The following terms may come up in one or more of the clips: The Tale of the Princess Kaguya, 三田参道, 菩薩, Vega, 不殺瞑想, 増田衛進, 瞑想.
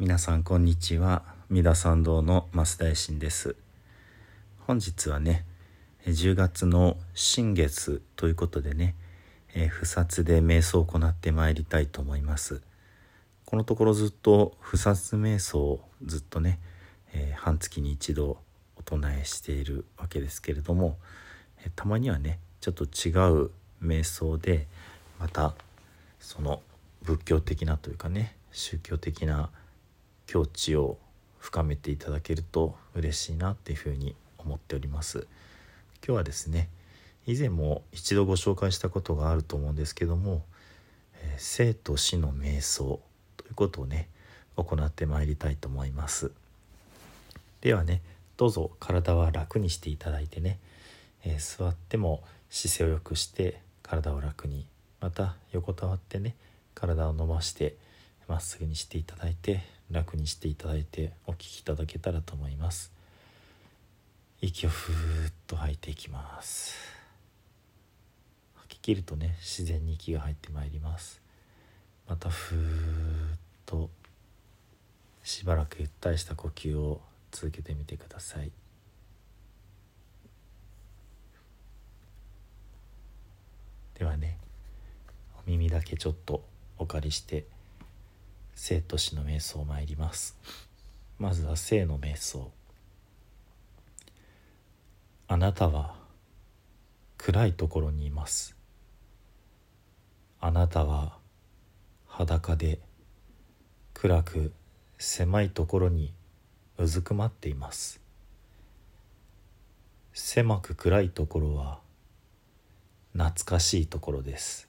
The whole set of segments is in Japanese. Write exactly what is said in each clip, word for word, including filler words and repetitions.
皆さんこんにちは。三田参道の増田衛進です。本日はね、じゅうがつの新月ということでね、え不殺で瞑想を行ってまいりたいと思います。このところずっと不殺瞑想をずっとね、えー、半月に一度お唱えしているわけですけれども、えたまにはねちょっと違う瞑想で、またその仏教的なというかね、宗教的な境地を深めていただけると嬉しいなっていうふうに思っております。今日はですね、以前も一度ご紹介したことがあると思うんですけども、えー、生と死の瞑想ということをね行ってまいりたいと思います。ではね、どうぞ体は楽にしていただいてね、えー、座っても姿勢を良くして体を楽に、また横たわってね体を伸ばしてまっすぐにしていただいて、楽にしていただいてお聞きいただけたらと思います。息をふーっと吐いていきます。吐き切るとね自然に息が入ってまいります。またふーっとしばらくゆったりした呼吸を続けてみてください。ではね、お耳だけちょっとお借りして生と死の瞑想参ります。まずは生の瞑想。あなたは暗いところにいます。あなたは裸で暗く狭いところにうずくまっています。狭く暗いところは懐かしいところです。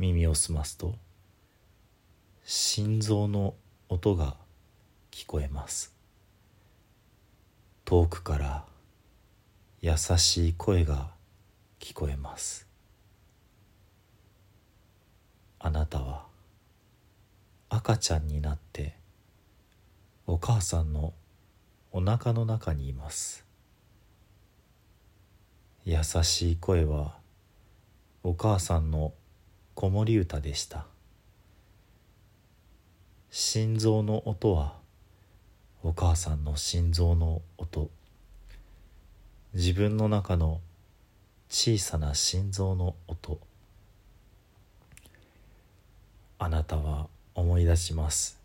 耳を澄ますと心臓の音が聞こえます。遠くから優しい声が聞こえます。あなたは赤ちゃんになってお母さんのお腹の中にいます。優しい声はお母さんの子守歌でした。心臓の音はお母さんの心臓の音、自分の中の小さな心臓の音。あなたは思い出します。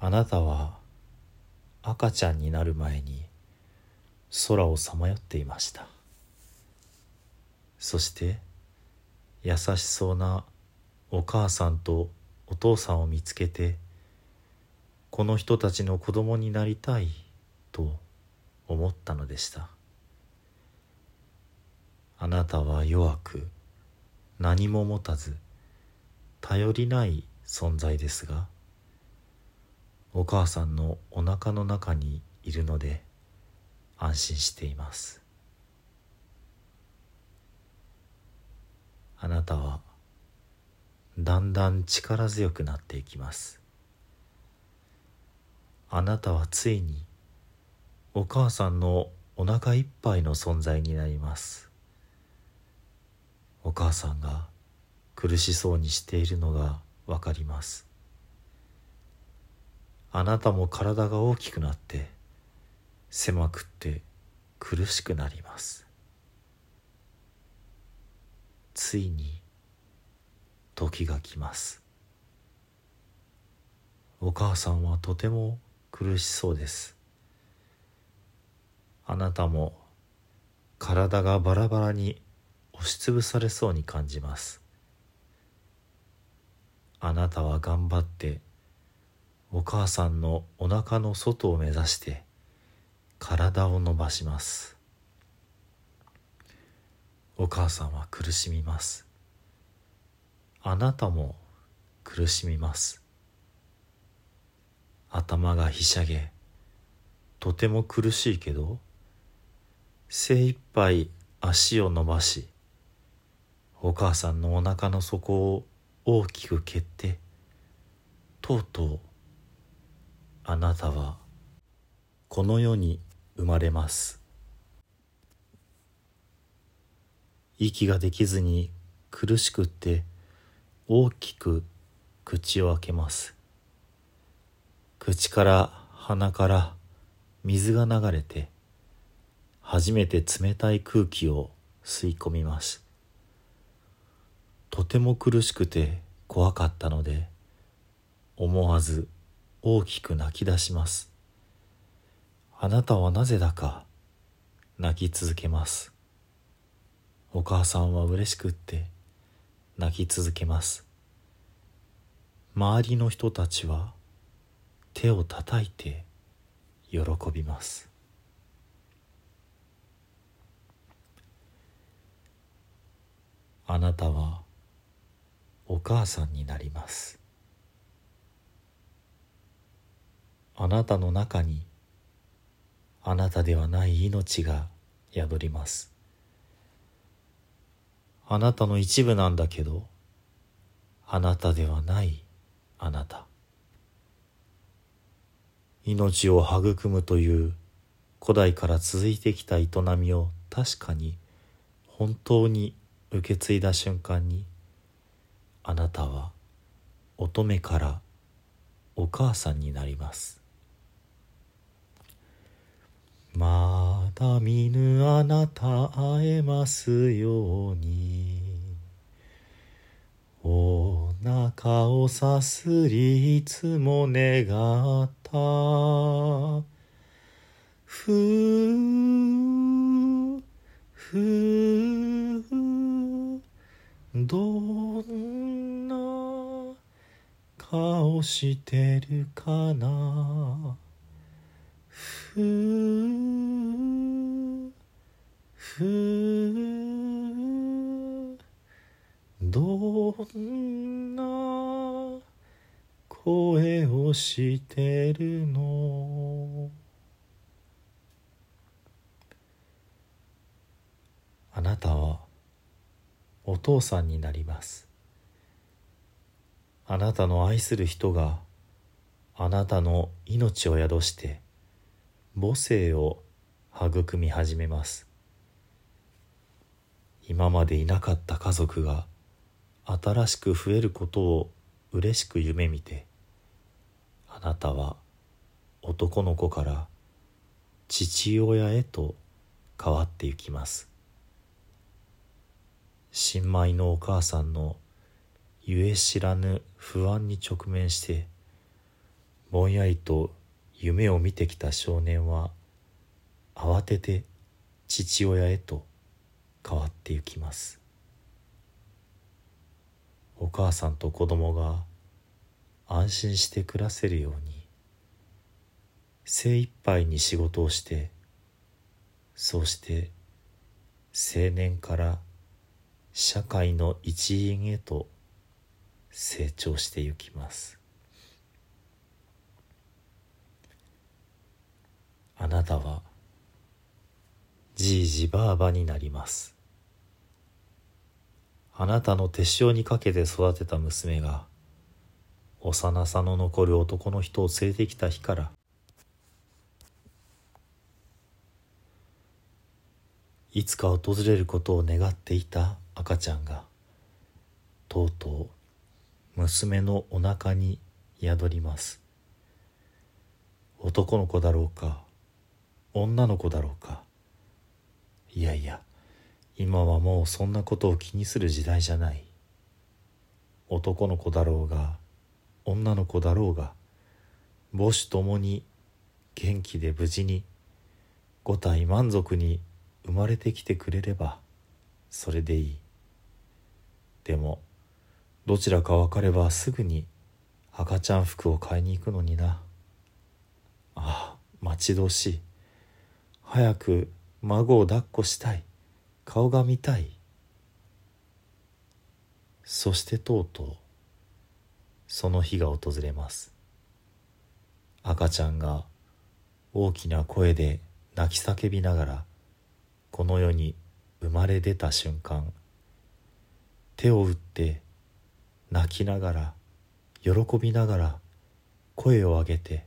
あなたは赤ちゃんになる前に空をさまよっていました。そして優しそうなお母さんとお父さんを見つけて、この人たちの子供になりたいと思ったのでした。あなたは弱く何も持たず頼りない存在ですが、お母さんのお腹の中にいるので安心しています。あなたはだんだん力強くなっていきます。あなたはついにお母さんのお腹いっぱいの存在になります。お母さんが苦しそうにしているのがわかります。あなたも体が大きくなって狭くって苦しくなります。ついに時が来ます。お母さんはとても苦しそうです。あなたも体がバラバラに押しつぶされそうに感じます。あなたは頑張ってお母さんのお腹の外を目指して体を伸ばします。お母さんは苦しみます。あなたも苦しみます。頭がひしゃげ、とても苦しいけど、精一杯足を伸ばし、お母さんのお腹の底を大きく蹴って、とうとうあなたはこの世に生まれます。息ができずに苦しくって、大きく口を開けます。口から鼻から水が流れて、初めて冷たい空気を吸い込みます。とても苦しくて怖かったので、思わず大きく泣き出します。あなたはなぜだか泣き続けます。お母さんは嬉しくって泣き続けます。周りの人たちは手を叩いて喜びます。あなたはお母さんになります。あなたの中にあなたではない命が宿ります。あなたの一部なんだけど、あなたではないあなた。命を育むという古代から続いてきた営みを確かに本当に受け継いだ瞬間に、あなたは乙女からお母さんになります。まだ見ぬあなた会えますように、お腹をさすりいつも願ったふうふう、どんな顔してるかな、ふうふう、どんな声をしてるの。あなたはお父さんになります。あなたの愛する人があなたの命を宿して母性を育み始めます。今までいなかった家族が新しく増えることを嬉しく夢見て、あなたは男の子から父親へと変わってゆきます。新米のお母さんのゆえ知らぬ不安に直面して、ぼんやりと夢を見てきた少年は慌てて父親へと変わってゆきます。お母さんと子供が安心して暮らせるように精一杯に仕事をして、そうして青年から社会の一員へと成長してゆきます。あなたはじいじばあばになります。あなたの手塩にかけて育てた娘が幼さの残る男の人を連れてきた日から、いつか訪れることを願っていた赤ちゃんがとうとう娘のお腹に宿ります。男の子だろうか女の子だろうか、いやいや、今はもうそんなことを気にする時代じゃない。男の子だろうが女の子だろうが、母子ともに元気で無事に五体満足に生まれてきてくれればそれでいい。でもどちらか分かればすぐに赤ちゃん服を買いに行くのにな。ああ、待ち遠しい。早く孫を抱っこしたい。顔が見たい。そしてとうとうその日が訪れます。赤ちゃんが大きな声で泣き叫びながらこの世に生まれ出た瞬間、手を打って泣きながら喜びながら声を上げて、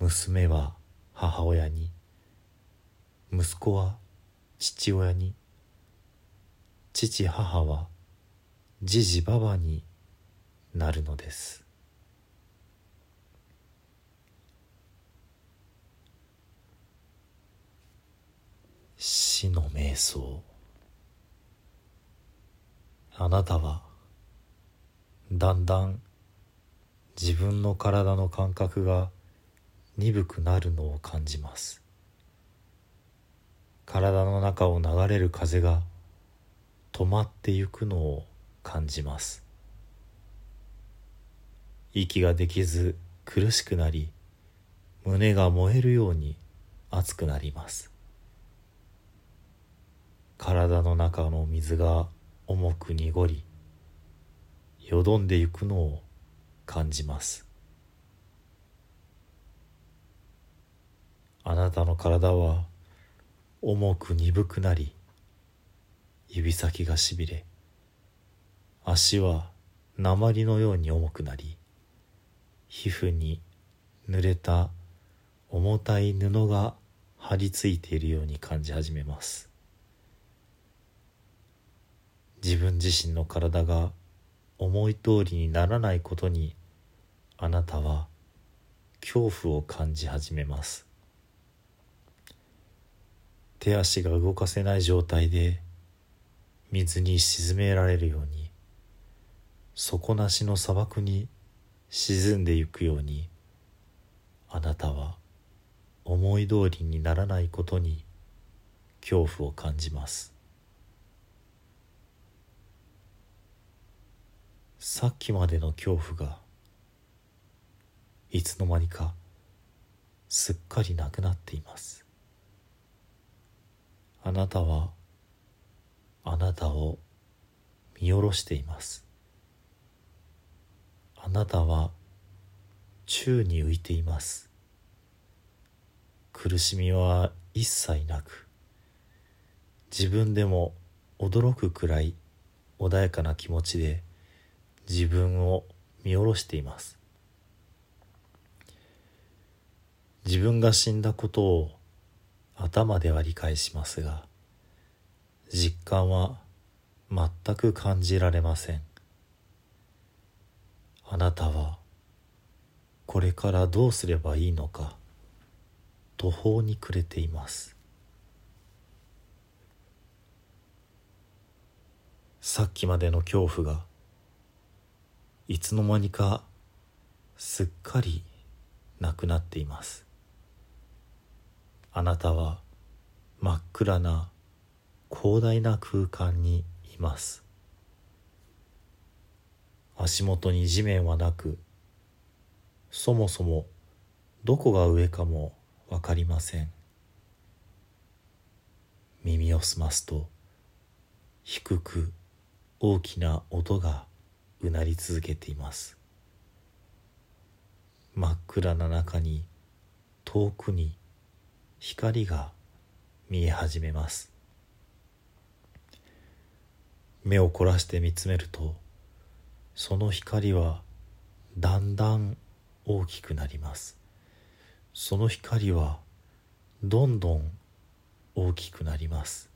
娘は母親に、息子は父親に、父母はじじばばになるのです。死の瞑想。あなたはだんだん自分の体の感覚が鈍くなるのを感じます。体の中を流れる風が止まってゆくのを感じます。息ができず苦しくなり、胸が燃えるように熱くなります。体の中の水が重く濁り、よどんでゆくのを感じます。あなたの体は重く鈍くなり、指先がしびれ、足は鉛のように重くなり、皮膚に濡れた重たい布が張り付いているように感じ始めます。自分自身の体が思い通りにならないことに、あなたは恐怖を感じ始めます。手足が動かせない状態で水に沈められるように、底なしの砂漠に沈んでゆくように、あなたは思い通りにならないことに恐怖を感じます。さっきまでの恐怖がいつの間にかすっかりなくなっています。あなたはあなたを見下ろしています。あなたは宙に浮いています。苦しみは一切なく、自分でも驚くくらい穏やかな気持ちで自分を見下ろしています。自分が死んだことを頭では理解しますが、実感は全く感じられません。あなたはこれからどうすればいいのか途方に暮れています。さっきまでの恐怖がいつの間にかすっかりなくなっています。あなたは真っ暗な広大な空間にいます。足元に地面はなく、そもそもどこが上かもわかりません。耳を澄ますと低く大きな音がうなり続けています。真っ暗な中に遠くに光が見え始めます。目を凝らして見つめると、その光はだんだん大きくなります。その光はどんどん大きくなります。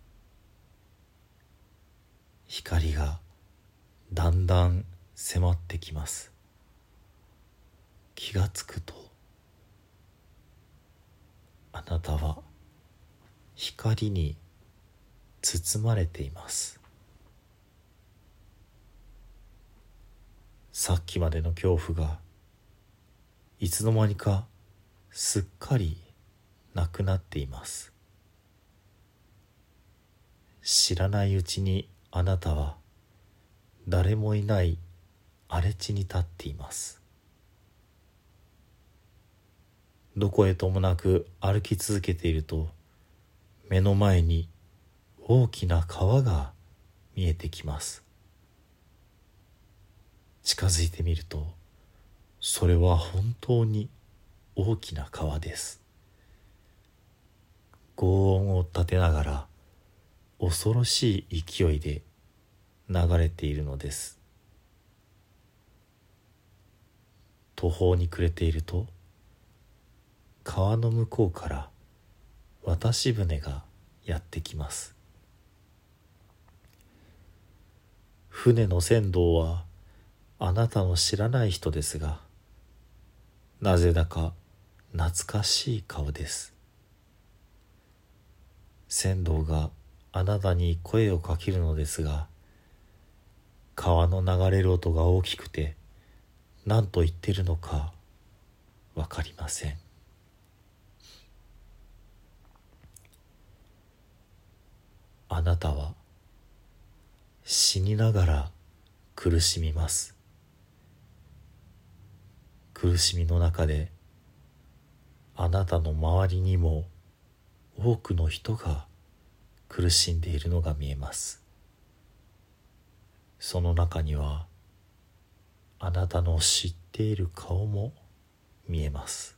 光がだんだん迫ってきます。気がつくと、あなたは光に包まれています。さっきまでの恐怖がいつの間にかすっかりなくなっています。知らないうちにあなたは誰もいない荒れ地に立っています。どこへともなく歩き続けていると、目の前に大きな川が見えてきます。近づいてみると、それは本当に大きな川です。轟音を立てながら恐ろしい勢いで流れているのです。途方に暮れていると、川の向こうから渡し船がやってきます。船の船頭はあなたの知らない人ですが、なぜだか懐かしい顔です。船頭があなたに声をかけるのですが、川の流れる音が大きくて、何と言ってるのかわかりません。あなたは死にながら苦しみます。苦しみの中であなたの周りにも多くの人が苦しんでいるのが見えます。その中にはあなたの知っている顔も見えます。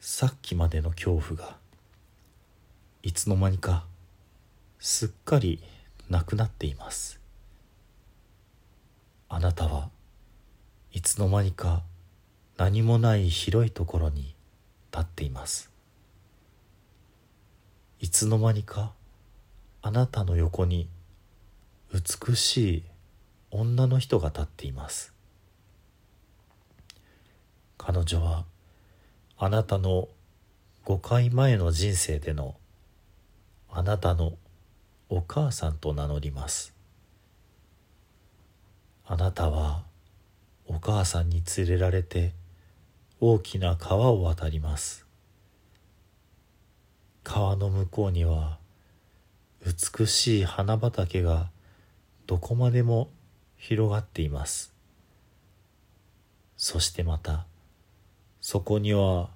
さっきまでの恐怖がいつの間にかすっかりなくなっています。あなたはいつの間にか何もない広いところに立っています。いつの間にかあなたの横に美しい女の人が立っています。彼女はあなたのごかいまえの人生でのあなたのお母さんと名乗ります。あなたはお母さんに連れられて大きな川を渡ります。川の向こうには美しい花畑がどこまでも広がっています。そしてまたそこには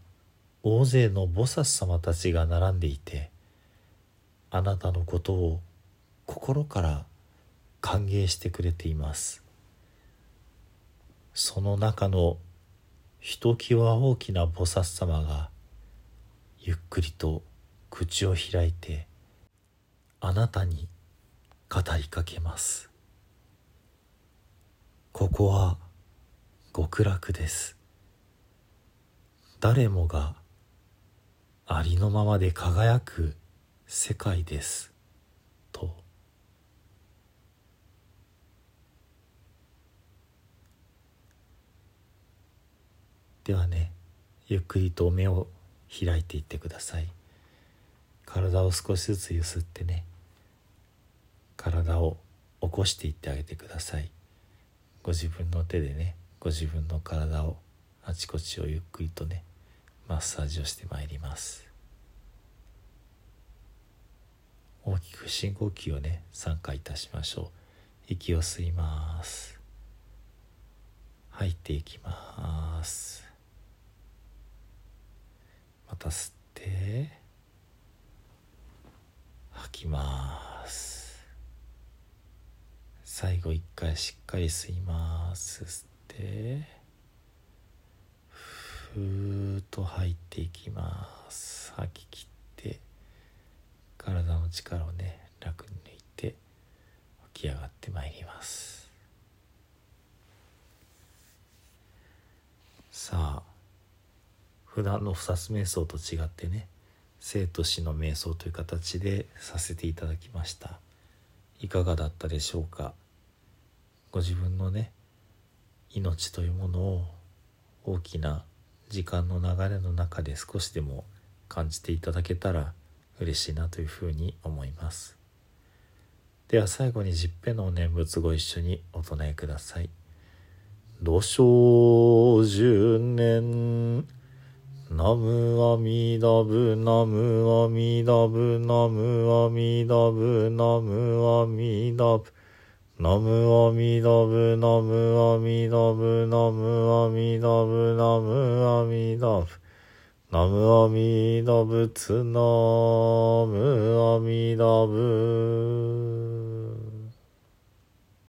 大勢の菩薩様たちが並んでいて、あなたのことを心から歓迎してくれています。その中のひときわ大きな菩薩様がゆっくりと口を開いてあなたに語りかけます。ここは極楽です。誰もがありのままで輝く世界ですと。ではね、ゆっくりと目を開いていってください。体を少しずつゆすってね、体を起こしていってあげてください。ご自分の手でね、ご自分の体をあちこちをゆっくりとね、マッサージをしてまいります。大きく深呼吸をね、さんかいいたしましょう。息を吸います。吐いていきます。また吸って、吐きます。最後いっかいしっかり吸います。吸って、ふーっと吐いていきます。吐き切って、体の力をね、楽に抜いて起き上がってまいります。さあ、普段の菩薩瞑想と違ってね、生と死の瞑想という形でさせていただきました。いかがだったでしょうか。ご自分のね、命というものを大きな時間の流れの中で少しでも感じていただけたら嬉しいなというふうに思います。では最後に十遍のお念仏ご一緒にお唱えください。土生十念ナムアミダブナムアミダブナムアミダブナムアミダブナムアミダブナムアミダブナムアミダブナムアミダブナムアミダブツナムアミダブ。